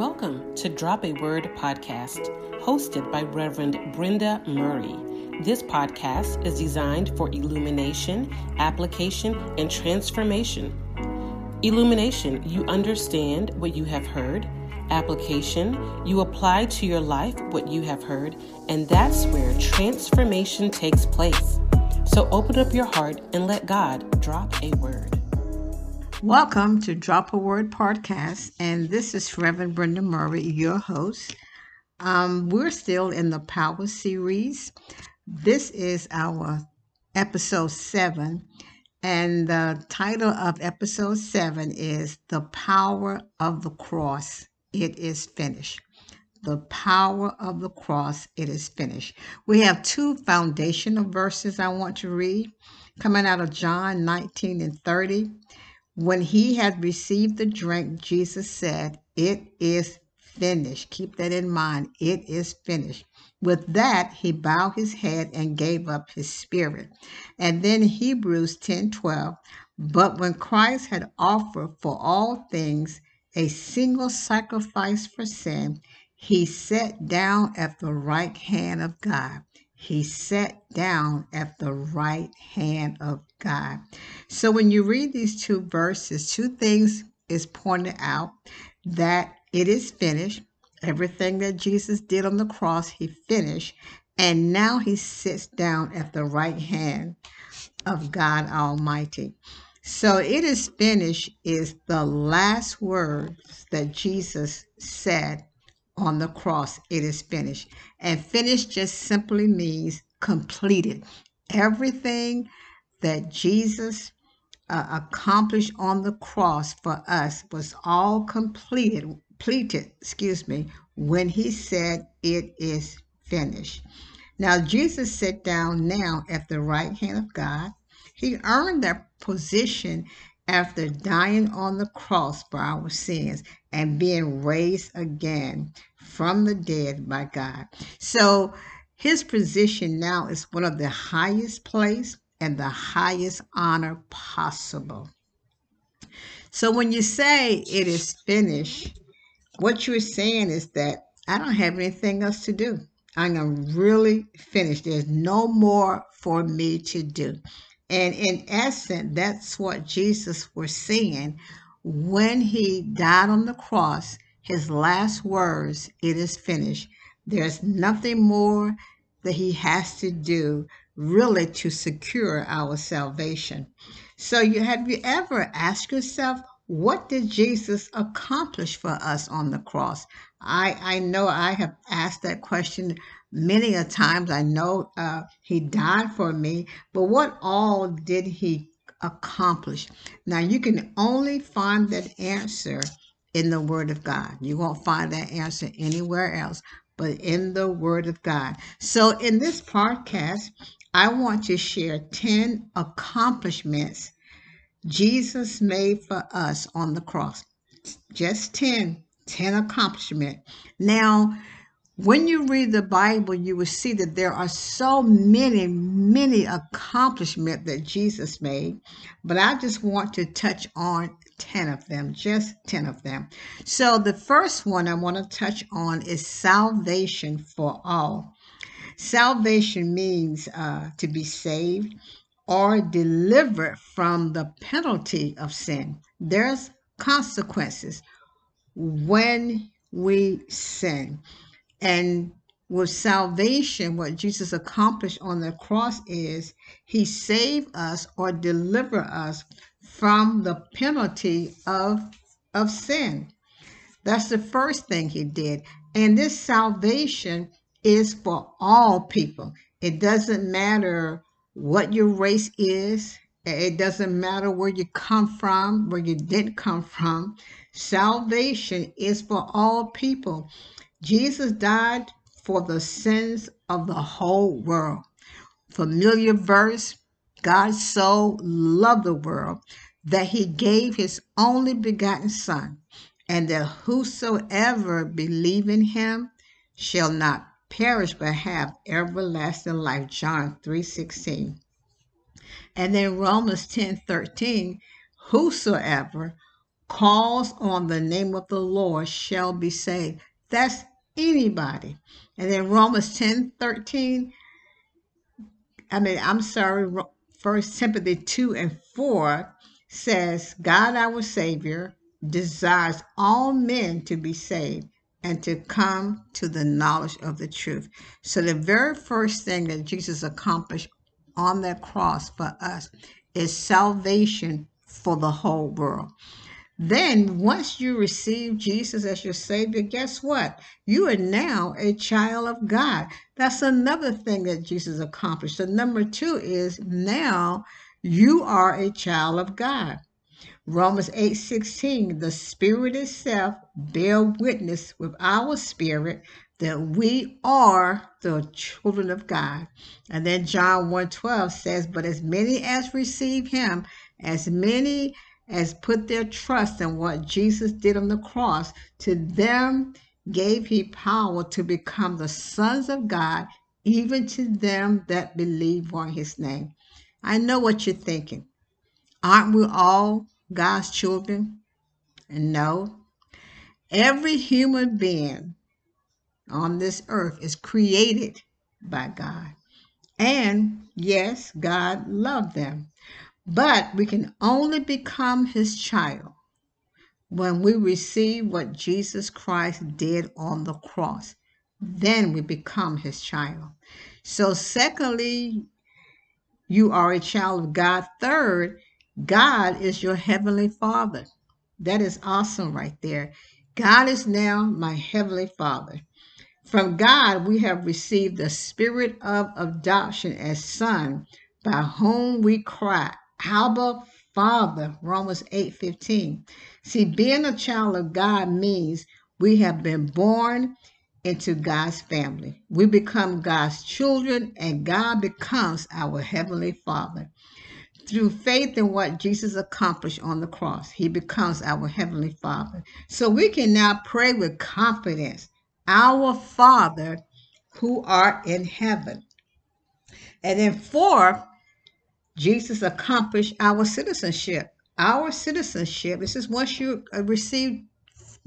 Welcome to Drop a Word podcast, hosted by Reverend Brenda Murray. This podcast is designed for illumination, application, and transformation. Illumination, you understand what you have heard. Application, you apply to your life what you have heard, and that's where transformation takes place. So open up your heart and let God drop a word. Welcome to Drop a Word podcast, and this is Reverend Brenda Murray, your host. We're still in the Power series. This is our episode 7, and the title of episode 7 is The Power of the Cross, It is Finished. The power of the cross, it is finished. We have two foundational verses I want to read, coming out of John 19:30. When he had received the drink, Jesus said, "It is finished." Keep that in mind. It is finished. With that, he bowed his head and gave up his spirit. And then Hebrews 10:12. But when Christ had offered for all things a single sacrifice for sin, he sat down at the right hand of God. He sat down at the right hand of God. So when you read these two verses, two things is pointed out: that it is finished. Everything that Jesus did on the cross, he finished. And now he sits down at the right hand of God Almighty. So it is finished is the last words that Jesus said on the cross. It is finished. And finished just simply means completed. Everything that Jesus accomplished on the cross for us was all completed, when he said it is finished. Now, Jesus sat down now at the right hand of God. He earned that position after dying on the cross for our sins and being raised again from the dead by God. So his position now is one of the highest place and the highest honor possible. So when you say it is finished, what you're saying is that I don't have anything else to do. I'm really finished. There's no more for me to do. And in essence, that's what Jesus was saying when he died on the cross. His last words, it is finished. There's nothing more that he has to do really to secure our salvation. So have you ever asked yourself, what did Jesus accomplish for us on the cross? I know I have asked that question many a times. I know he died for me, but what all did he accomplish? Now, you can only find that answer in the Word of God. You won't find that answer anywhere else but in the Word of God. So in this podcast, I want to share 10 accomplishments Jesus made for us on the cross. Just 10 accomplishments. Now, when you read the Bible, you will see that there are so many accomplishments that Jesus made, but I just want to touch on 10 of them, just 10 of them. So the first one I want to touch on is salvation for all. Salvation means to be saved or delivered from the penalty of sin. There's consequences when we sin. And with salvation, what Jesus accomplished on the cross is he saved us or delivered us from the penalty of sin. That's the first thing he did. And this salvation is for all people. It doesn't matter what your race is. It doesn't matter where you come from, where you didn't come from. Salvation is for all people. Jesus died for the sins of the whole world. Familiar verse, God so loved the world that he gave his only begotten son, and that whosoever believe in him shall not perish but have everlasting life, John 3:16. And then Romans 10:13, whosoever calls on the name of the Lord shall be saved. That's anybody. And then Romans 10:13, First Timothy 2:4 says, God our Savior desires all men to be saved and to come to the knowledge of the truth. So the very first thing that Jesus accomplished on that cross for us is salvation for the whole world. Then once you receive Jesus as your Savior, guess what? You are now a child of God. That's another thing that Jesus accomplished. So number two is now you are a child of God. Romans 8:16, the Spirit itself bear witness with our spirit that we are the children of God. And then John 1:12 says, but as many as receive him, as many as put their trust in what Jesus did on the cross, to them gave he power to become the sons of God, even to them that believe on his name. I know what you're thinking. Aren't we all God's children? No. Every human being on this earth is created by God. And yes, God loved them. But we can only become his child when we receive what Jesus Christ did on the cross. Then we become his child. So secondly, you are a child of God. Third, God is your heavenly Father. That is awesome right there. God is now my heavenly Father. From God, we have received the spirit of adoption as son, by whom we cry, Abba, Father, Romans 8:15. See, being a child of God means we have been born into God's family. We become God's children, and God becomes our heavenly Father. Through faith in what Jesus accomplished on the cross, he becomes our heavenly Father. So we can now pray with confidence, our Father who art in heaven. And then fourth, Jesus accomplished our citizenship. Our citizenship, this is once you receive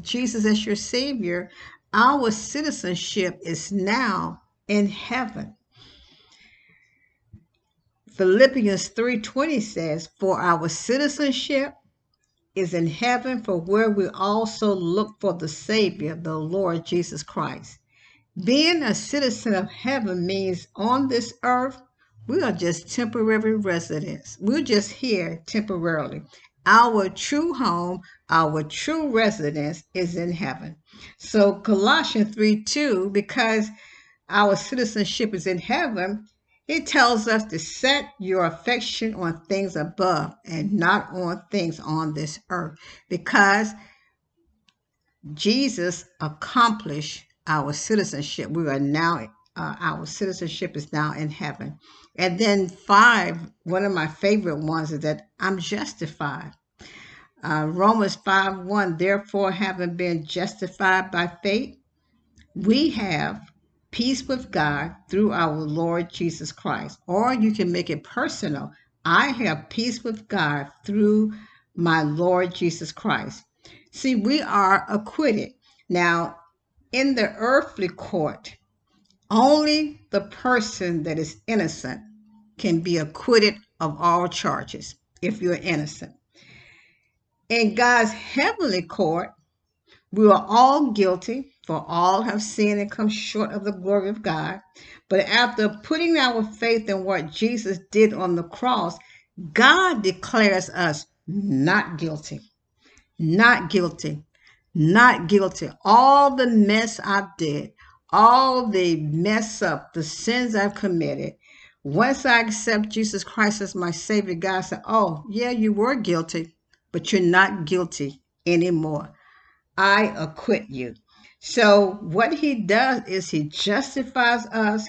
Jesus as your Savior, our citizenship is now in heaven. Philippians 3:20 says, for our citizenship is in heaven, for where we also look for the Savior, the Lord Jesus Christ. Being a citizen of heaven means on this earth, we are just temporary residents. We're just here temporarily. Our true home, our true residence is in heaven. So Colossians 3:2, because our citizenship is in heaven, it tells us to set your affection on things above and not on things on this earth, because Jesus accomplished our citizenship. We are now our citizenship is now in heaven. And then five, one of my favorite ones is that I'm justified. Romans 5:1, therefore having been justified by faith, we have peace with God through our Lord Jesus Christ. Or you can make it personal. I have peace with God through my Lord Jesus Christ. See, we are acquitted. Now, in the earthly court, only the person that is innocent can be acquitted of all charges if you're innocent. In God's heavenly court, we are all guilty, for all have sinned and come short of the glory of God. But after putting our faith in what Jesus did on the cross, God declares us not guilty, not guilty, not guilty. All the mess I did, all the mess up, the sins I've committed. Once I accept Jesus Christ as my Savior, God said, oh, yeah, you were guilty, but you're not guilty anymore. I acquit you. So what he does is he justifies us,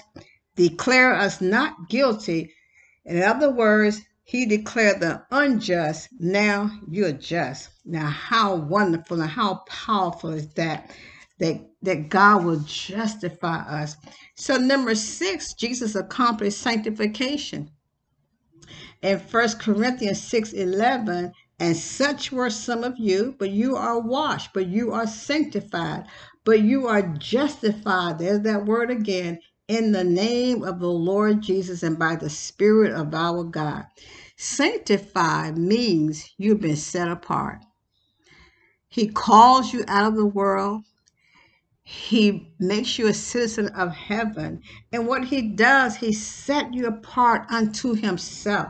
declare us not guilty. In other words, he declared the unjust, now you're just. Now, how wonderful and how powerful is that? That God will justify us. So number six, Jesus accomplished sanctification. In 1 Corinthians 6:11, And such were some of you, but you are washed, but you are sanctified, but you are justified, there's that word again, in the name of the Lord Jesus and by the Spirit of our God. Sanctified means you've been set apart. He calls you out of the world. He makes you a citizen of heaven. And what he does, he set you apart unto himself.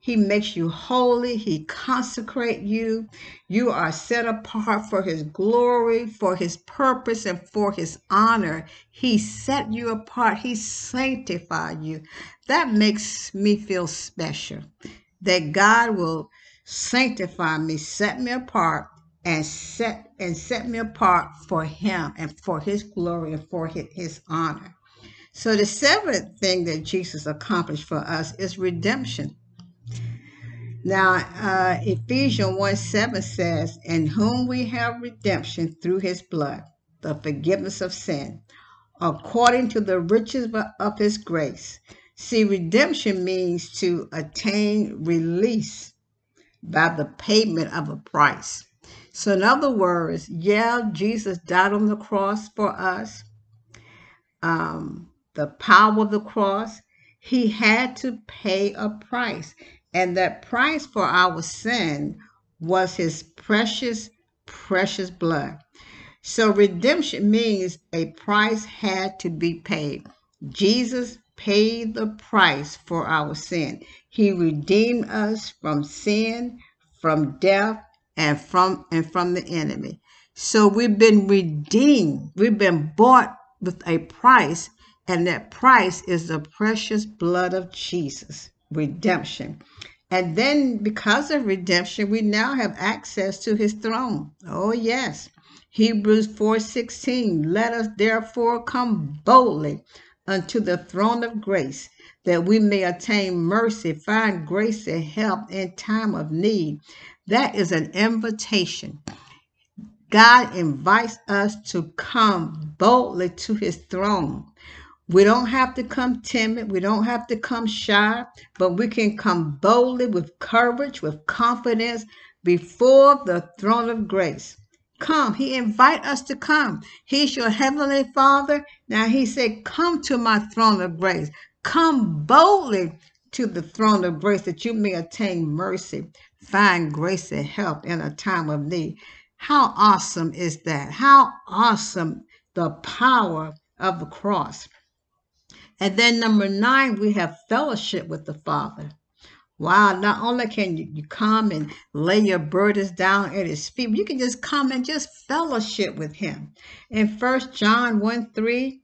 He makes you holy. He consecrates you. You are set apart for his glory, for his purpose, and for his honor. He set you apart. He sanctified you. That makes me feel special, that God will sanctify me, set me apart, and set me apart for him and for his glory and for his honor. So the seventh thing that Jesus accomplished for us is redemption. Now, Ephesians 1:7 says, in whom we have redemption through his blood, the forgiveness of sin, according to the riches of his grace. See, redemption means to attain release by the payment of a price. So in other words, yeah, Jesus died on the cross for us. The power of the cross, he had to pay a price. And that price for our sin was his precious, precious blood. So redemption means a price had to be paid. Jesus paid the price for our sin. He redeemed us from sin, from death, and from the enemy. So we've been redeemed. We've been bought with a price, and that price is the precious blood of Jesus. Redemption. And then because of redemption, we now have access to his throne. Oh yes. Hebrews 4:16, let us therefore come boldly unto the throne of grace, that we may attain mercy, find grace and help in time of need. That is an invitation. God invites us to come boldly to his throne. We don't have to come timid. We don't have to come shy, but we can come boldly with courage, with confidence before the throne of grace. Come. He invites us to come. He's your heavenly Father. Now he said, come to my throne of grace. Come boldly to the throne of grace that you may attain mercy, find grace and help in a time of need. How awesome is that? How awesome the power of the cross. And then number 9, we have fellowship with the Father. Wow, not only can you come and lay your burdens down at his feet, but you can just come and just fellowship with him. In 1 John 1:3,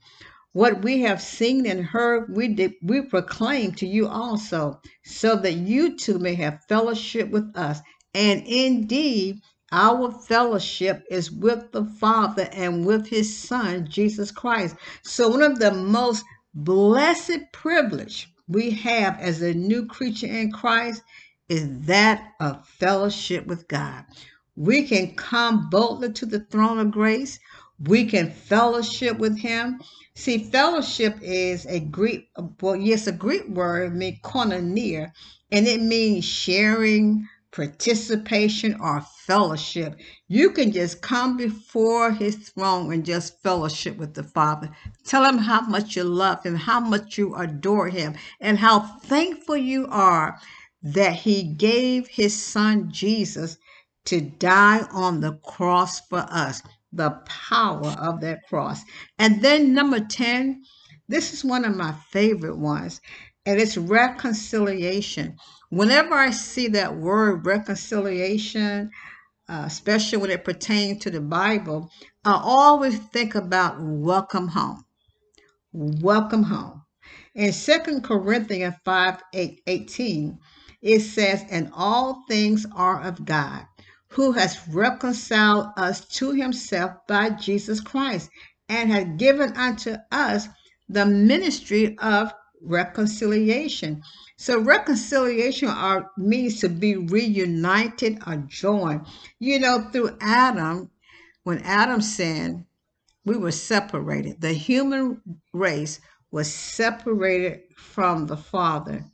what we have seen and heard, we proclaim to you also, so that you too may have fellowship with us. And indeed, our fellowship is with the Father and with his Son, Jesus Christ. So one of the most blessed privilege we have as a new creature in Christ is that of fellowship with God. We can come boldly to the throne of grace. We can fellowship with him. See, fellowship is a Greek, well, yes, a Greek word means koinonia, and it means sharing, participation, or fellowship. You can just come before his throne and just fellowship with the Father. Tell him how much you love him, how much you adore him, and how thankful you are that he gave his Son Jesus to die on the cross for us, the power of that cross. And then number 10, this is one of my favorite ones, and it's reconciliation. Whenever I see that word reconciliation, especially when it pertains to the Bible, I always think about welcome home. Welcome home. In 2 Corinthians 5:18, it says, and all things are of God, who has reconciled us to himself by Jesus Christ, and has given unto us the ministry of reconciliation. So reconciliation means to be reunited or joined. You know, through Adam, when Adam sinned, we were separated. The human race was separated from the Father.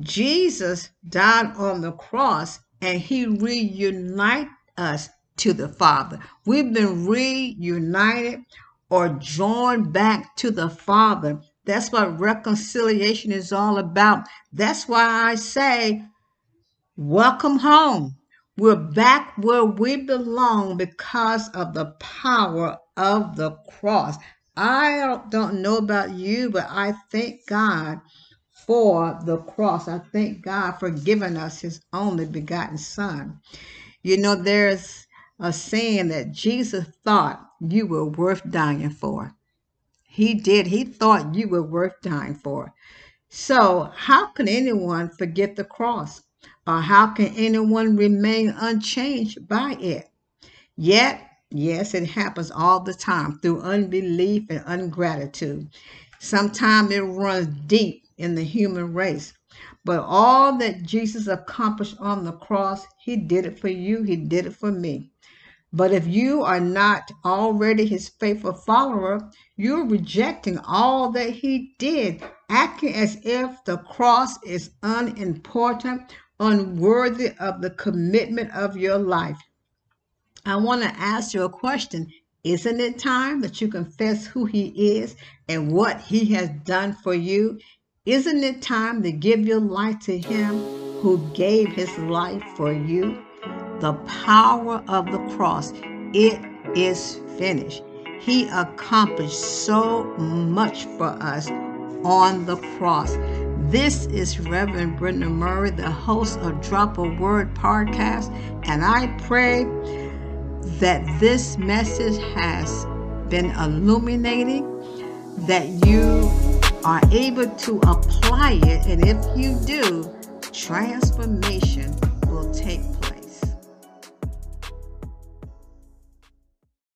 Jesus died on the cross and he reunited us to the Father. We've been reunited or joined back to the Father. That's what reconciliation is all about. That's why I say, welcome home. We're back where we belong because of the power of the cross. I don't know about you, but I thank God for the cross. I thank God for giving us his only begotten Son. You know, there's a saying that Jesus thought you were worth dying for. He did. He thought you were worth dying for. So how can anyone forget the cross? Or how can anyone remain unchanged by it? Yet, yes, it happens all the time through unbelief and ingratitude. Sometimes it runs deep in the human race. But all that Jesus accomplished on the cross, he did it for you. He did it for me. But if you are not already his faithful follower, you're rejecting all that he did, acting as if the cross is unimportant, unworthy of the commitment of your life. I want to ask you a question. Isn't it time that you confess who he is and what he has done for you? Isn't it time to give your life to him who gave his life for you? The power of the cross, it is finished. He accomplished so much for us on the cross. This is Reverend Brenda Murray, the host of Drop a Word podcast, and I pray that this message has been illuminating, that you are able to apply it, and if you do, transformation